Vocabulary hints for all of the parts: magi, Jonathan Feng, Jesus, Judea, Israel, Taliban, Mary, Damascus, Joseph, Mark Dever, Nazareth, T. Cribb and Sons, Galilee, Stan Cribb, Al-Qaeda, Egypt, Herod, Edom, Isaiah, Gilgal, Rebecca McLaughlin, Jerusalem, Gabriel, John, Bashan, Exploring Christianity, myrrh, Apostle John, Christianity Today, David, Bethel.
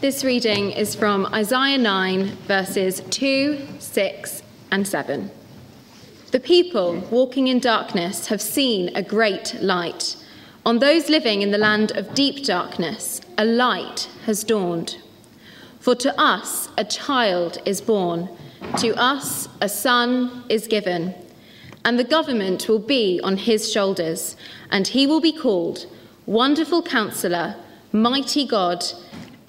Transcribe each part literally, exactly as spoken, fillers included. This reading is from Isaiah nine, verses two, six, and seven. The people walking in darkness have seen a great light. On those living in the land of deep darkness, a light has dawned. For to us a child is born, to us a son is given, and the government will be on his shoulders, and he will be called Wonderful Counselor, Mighty God,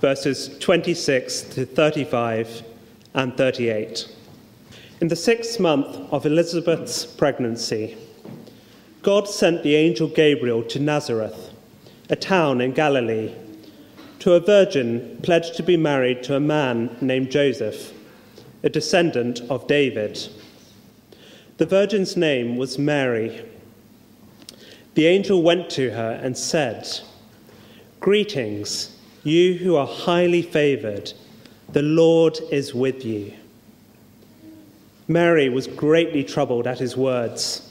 verses twenty-six to thirty-five and thirty-eight. In the sixth month of Elizabeth's pregnancy, God sent the angel Gabriel to Nazareth, a town in Galilee, to a virgin pledged to be married to a man named Joseph, a descendant of David. The virgin's name was Mary. The angel went to her and said, "Greetings, you who are highly favoured, the Lord is with you." Mary was greatly troubled at his words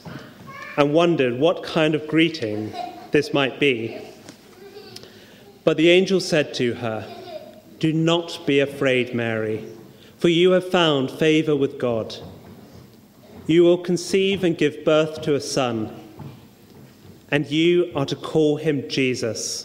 and wondered what kind of greeting this might be. But the angel said to her, "Do not be afraid, Mary, for you have found favour with God. You will conceive and give birth to a son, and you are to call him Jesus.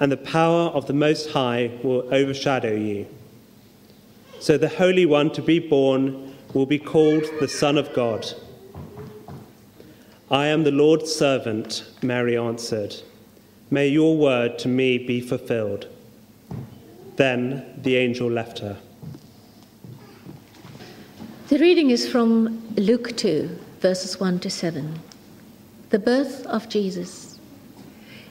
and the power of the Most High will overshadow you. So the Holy One to be born will be called the Son of God." "I am the Lord's servant," Mary answered. "May your word to me be fulfilled." Then the angel left her. The reading is from Luke two, verses one to seven. The birth of Jesus.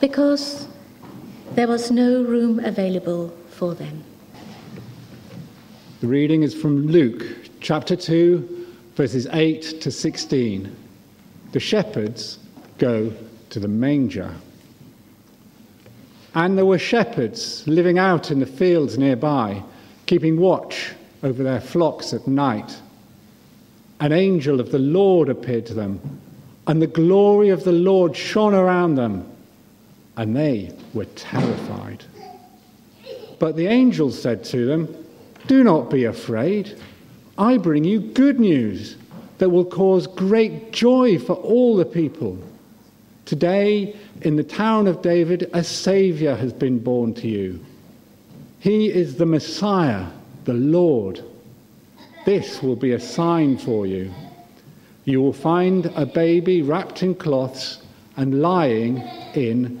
because there was no room available for them. The reading is from Luke chapter two, verses eight to sixteen. The shepherds go to the manger. "And there were shepherds living out in the fields nearby, keeping watch over their flocks at night. An angel of the Lord appeared to them, and the glory of the Lord shone around them, and they were terrified. But the angel said to them, 'Do not be afraid. I bring you good news that will cause great joy for all the people. Today, in the town of David, a Saviour has been born to you. He is the Messiah, the Lord. This will be a sign for you. You will find a baby wrapped in cloths and lying in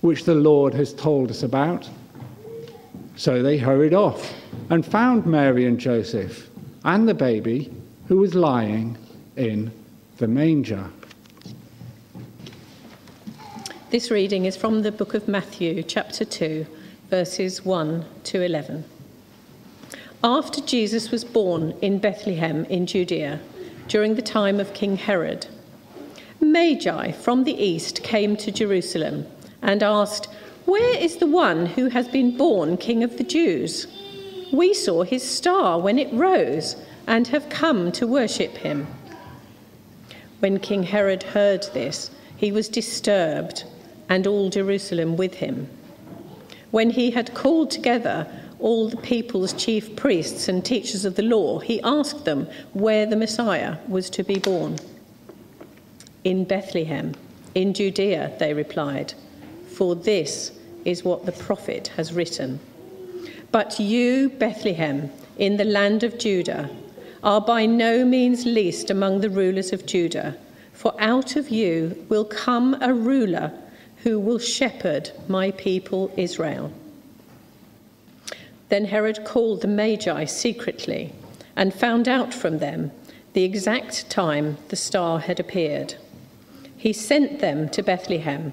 which the Lord has told us about." So they hurried off and found Mary and Joseph and the baby, who was lying in the manger. This reading is from the book of Matthew, chapter two, verses one to eleven. After Jesus was born in Bethlehem in Judea, during the time of King Herod, magi from the east came to Jerusalem and asked, "Where is the one who has been born King of the Jews? We saw his star when it rose and have come to worship him." When King Herod heard this, he was disturbed, and all Jerusalem with him. When he had called together all the people's chief priests and teachers of the law, he asked them where the Messiah was to be born. "In Bethlehem, in Judea," they replied, "for this is what the prophet has written. But you, Bethlehem, in the land of Judah, are by no means least among the rulers of Judah, for out of you will come a ruler who will shepherd my people Israel." Then Herod called the magi secretly and found out from them the exact time the star had appeared. He sent them to Bethlehem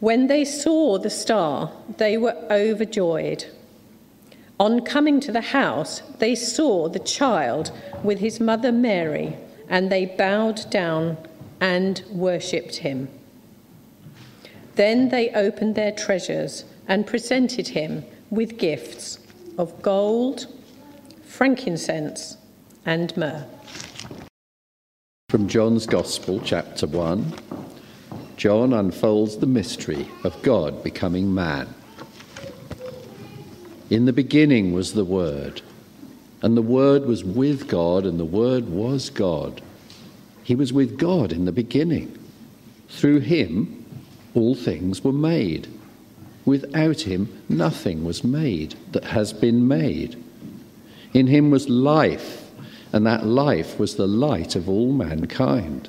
When they saw the star, they were overjoyed. On coming to the house, they saw the child with his mother Mary, and they bowed down and worshipped him. Then they opened their treasures and presented him with gifts of gold, frankincense, and myrrh. From John's Gospel, chapter one. John unfolds the mystery of God becoming man. In the beginning was the Word, and the Word was with God, and the Word was God. He was with God in the beginning. Through him all things were made. Without him nothing was made that has been made. In him was life, and that life was the light of all mankind.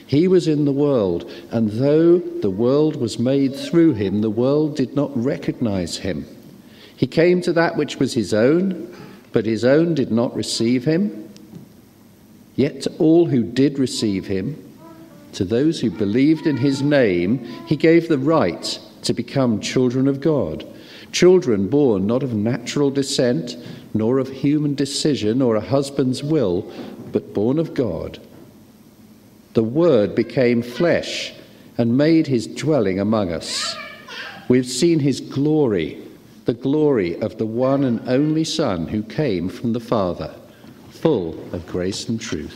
He was in the world, and though the world was made through him, the world did not recognize him. He came to that which was his own, but his own did not receive him. Yet to all who did receive him, to those who believed in his name, he gave the right to become children of God, children born not of natural descent, nor of human decision or a husband's will, but born of God. The Word became flesh and made his dwelling among us. We've seen his glory, the glory of the one and only Son who came from the Father, full of grace and truth.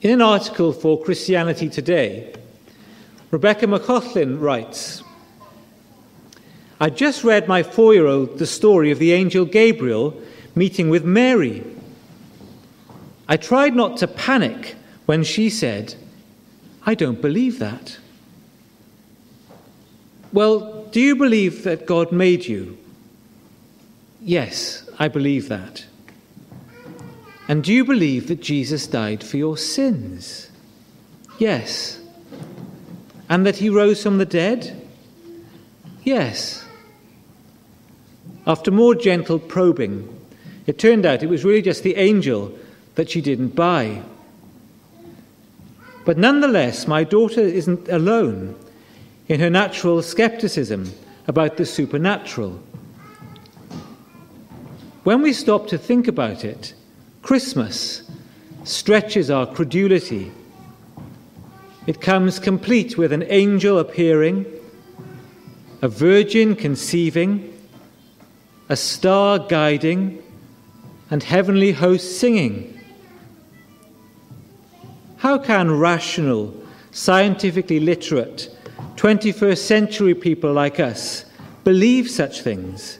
In an article for Christianity Today, Rebecca McLaughlin writes, "I just read my four-year-old the story of the angel Gabriel meeting with Mary. I tried not to panic when she said, 'I don't believe that.' 'Well, do you believe that God made you?' Yes, I believe that. And do you believe that Jesus died for your sins? Yes. And that he rose from the dead? Yes. After more gentle probing, it turned out it was really just the angel that she didn't buy. But nonetheless, my daughter isn't alone in her natural skepticism about the supernatural. When we stop to think about it, Christmas stretches our credulity. It comes complete with an angel appearing, a virgin conceiving, a star guiding, and heavenly hosts singing. How can rational, scientifically literate, twenty-first century people like us believe such things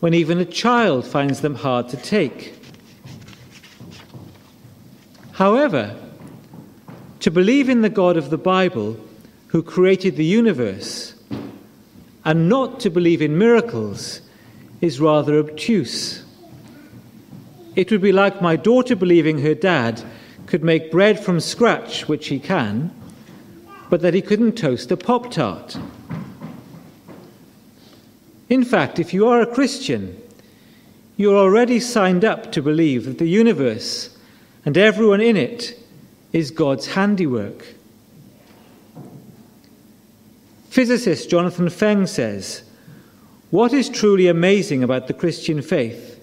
when even a child finds them hard to take? However, to believe in the God of the Bible, who created the universe, and not to believe in miracles is rather obtuse. It would be like my daughter believing her dad could make bread from scratch, which he can, but that he couldn't toast a Pop-Tart. In fact, if you are a Christian, you're already signed up to believe that the universe and everyone in it is God's handiwork. Physicist Jonathan Feng says, "What is truly amazing about the Christian faith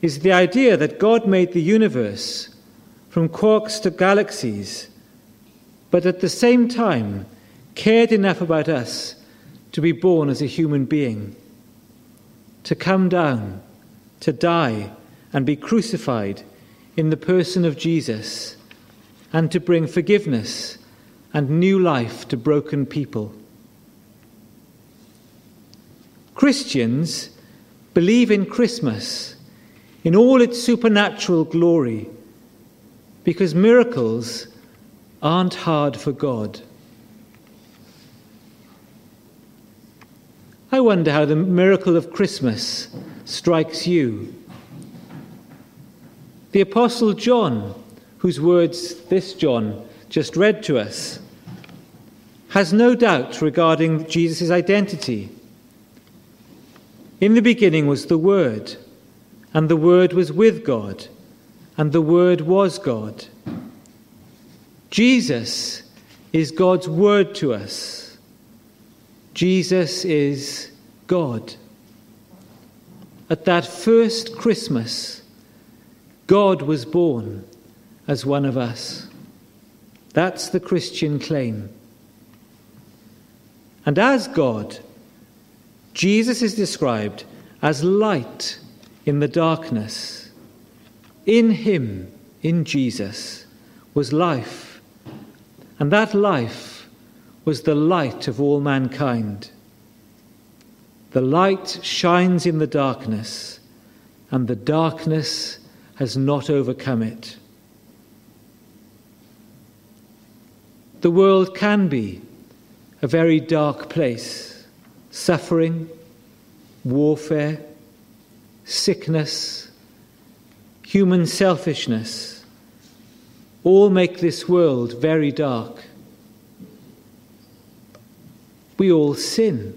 is the idea that God made the universe from quarks to galaxies, but at the same time cared enough about us to be born as a human being, to come down, to die and be crucified in the person of Jesus, and to bring forgiveness and new life to broken people." Christians believe in Christmas, in all its supernatural glory, because miracles aren't hard for God. I wonder how the miracle of Christmas strikes you. The Apostle John, whose words this John just read to us, has no doubt regarding Jesus' identity. In the beginning was the Word, and the Word was with God, and the Word was God. Jesus is God's Word to us. Jesus is God. At that first Christmas, God was born as one of us. That's the Christian claim. And as God, Jesus is described as light in the darkness. In him, in Jesus, was life, and that life was the light of all mankind. The light shines in the darkness, and the darkness has not overcome it. The world can be a very dark place, suffering, warfare, sickness, human selfishness, all make this world very dark. We all sin.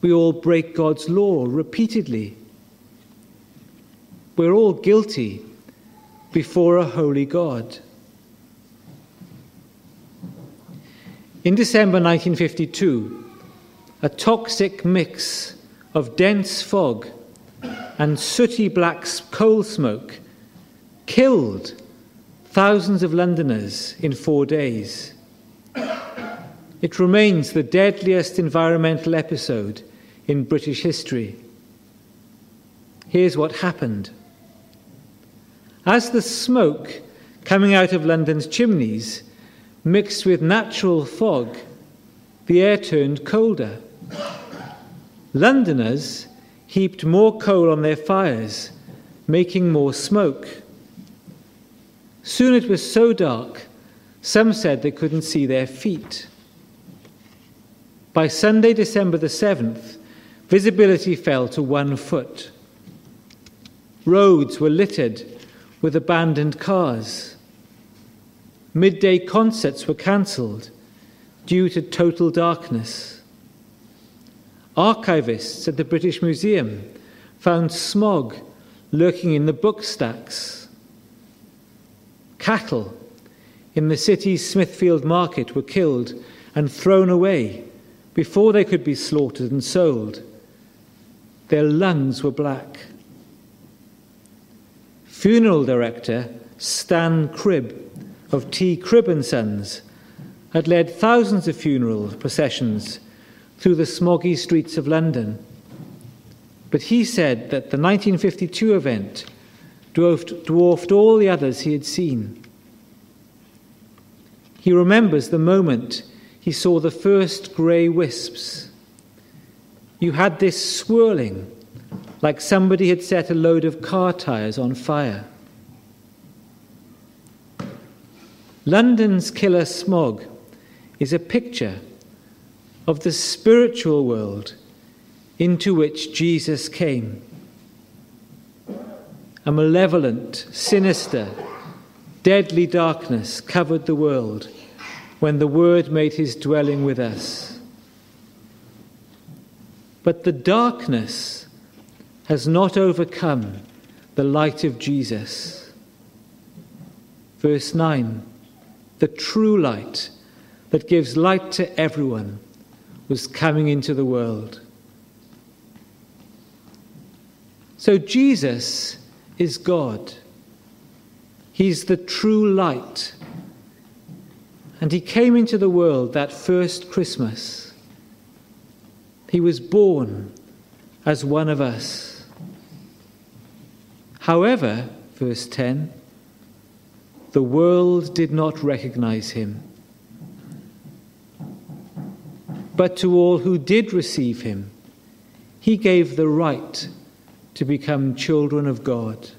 We all break God's law repeatedly. We're all guilty before a holy God. In December nineteen fifty-two, a toxic mix of dense fog and sooty black coal smoke killed thousands of Londoners in four days. It remains the deadliest environmental episode in British history. Here's what happened. As the smoke coming out of London's chimneys mixed with natural fog, the air turned colder. Londoners heaped more coal on their fires, making more smoke. Soon it was so dark, some said they couldn't see their feet. By Sunday, December the seventh, Visibility fell to one foot. Roads were littered with abandoned cars. Midday concerts were cancelled due to total darkness. Archivists at the British Museum found smog lurking in the book stacks. Cattle in the city's Smithfield Market were killed and thrown away before they could be slaughtered and sold. Their lungs were black. Funeral director Stan Cribb of T. Cribb and Sons had led thousands of funeral processions through the smoggy streets of London. But he said that the nineteen fifty-two event dwarfed, dwarfed all the others he had seen. He remembers the moment he saw the first grey wisps. You had this swirling, like somebody had set a load of car tyres on fire. London's killer smog is a picture of the spiritual world into which Jesus came. A malevolent, sinister, deadly darkness covered the world when the Word made his dwelling with us. But the darkness has not overcome the light of Jesus. Verse nine, the true light that gives light to everyone was coming into the world. So Jesus is God. He's the true light. And he came into the world that first Christmas. He was born as one of us. However, verse ten, the world did not recognize him. But to all who did receive him, he gave the right to become children of God.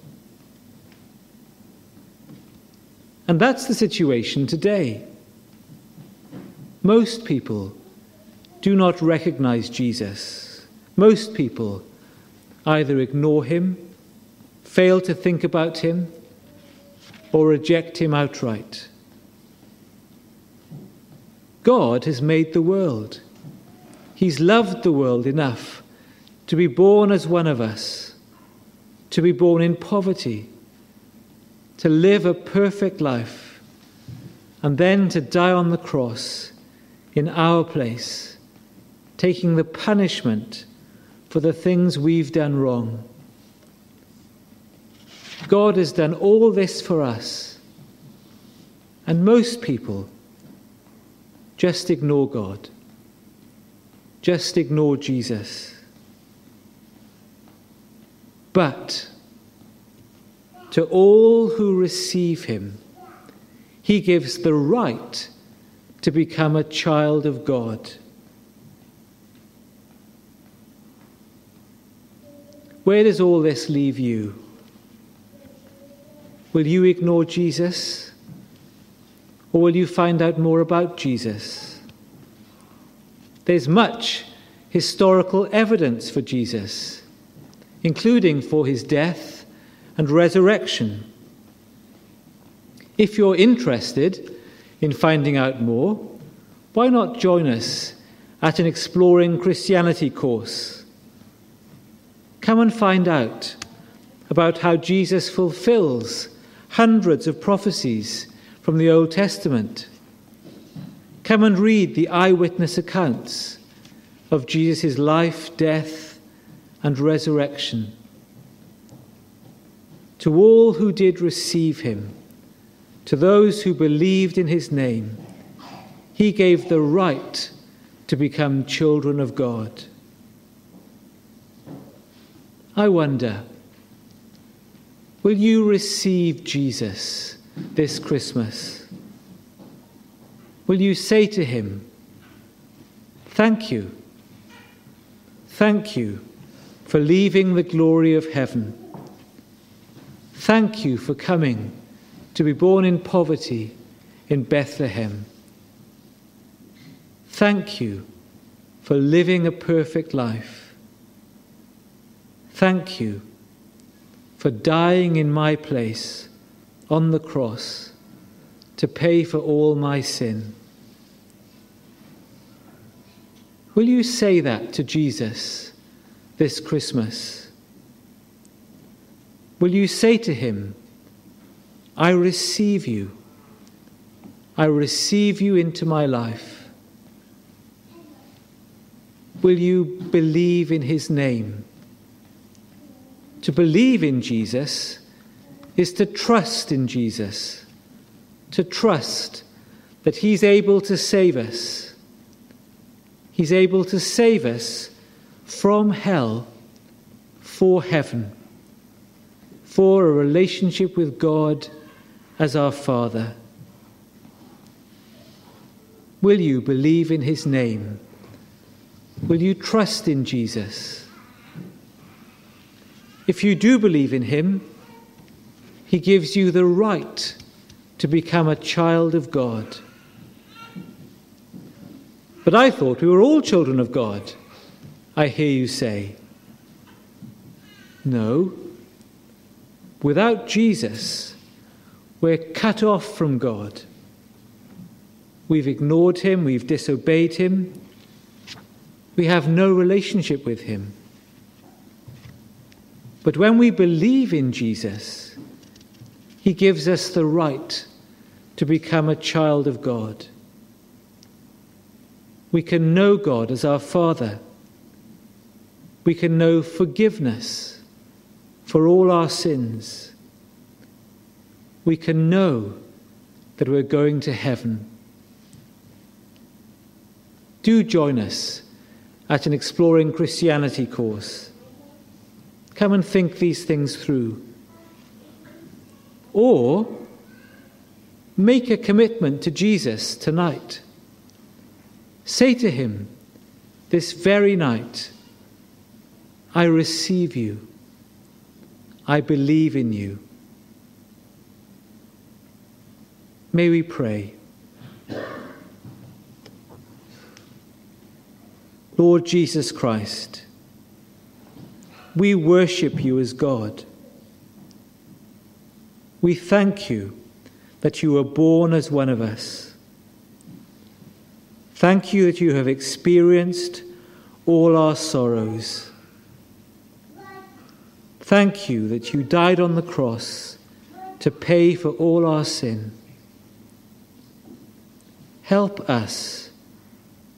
And that's the situation today. Most people do not recognize Jesus. Most people either ignore him, fail to think about him, or reject him outright. God has made the world. He's loved the world enough to be born as one of us, to be born in poverty, to live a perfect life, and then to die on the cross in our place, taking the punishment for the things we've done wrong. God has done all this for us, and most people just ignore God. Just ignore Jesus. But to all who receive him, he gives the right to become a child of God. Where does all this leave you? Will you ignore Jesus? Or will you find out more about Jesus? There's much historical evidence for Jesus, including for his death and resurrection. If you're interested in finding out more, why not join us at an Exploring Christianity course? Come and find out about how Jesus fulfills hundreds of prophecies from the Old Testament. Come and read the eyewitness accounts of Jesus' life, death, and resurrection. To all who did receive him, to those who believed in his name, he gave the right to become children of God. I wonder, will you receive Jesus this Christmas? Will you say to him, thank you, thank you for leaving the glory of heaven. Thank you for coming to be born in poverty in Bethlehem. Thank you for living a perfect life. Thank you for dying in my place on the cross to pay for all my sin. Will you say that to Jesus this Christmas? Will you say to him, I receive you. I receive you into my life. Will you believe in his name? To believe in Jesus is to trust in Jesus, to trust that he's able to save us. He's able to save us from hell for heaven, for a relationship with God as our Father. Will you believe in his name? Will you trust in Jesus? If you do believe in him, he gives you the right to become a child of God. But I thought we were all children of God, I hear you say. No. Without Jesus, we're cut off from God. We've ignored him, we've disobeyed him, we have no relationship with him. But when we believe in Jesus, he gives us the right to become a child of God. We can know God as our Father. We can know forgiveness for all our sins. We can know that we're going to heaven. Do join us at an Exploring Christianity course. Come and think these things through. Or make a commitment to Jesus tonight. Say to him this very night, I receive you. I believe in you. May we pray. Lord Jesus Christ, we worship you as God. We thank you that you were born as one of us. Thank you that you have experienced all our sorrows. Thank you that you died on the cross to pay for all our sin. Help us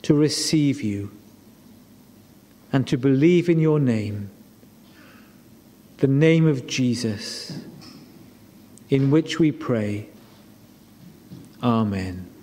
to receive you and to believe in your name, the name of Jesus, in which we pray. Amen.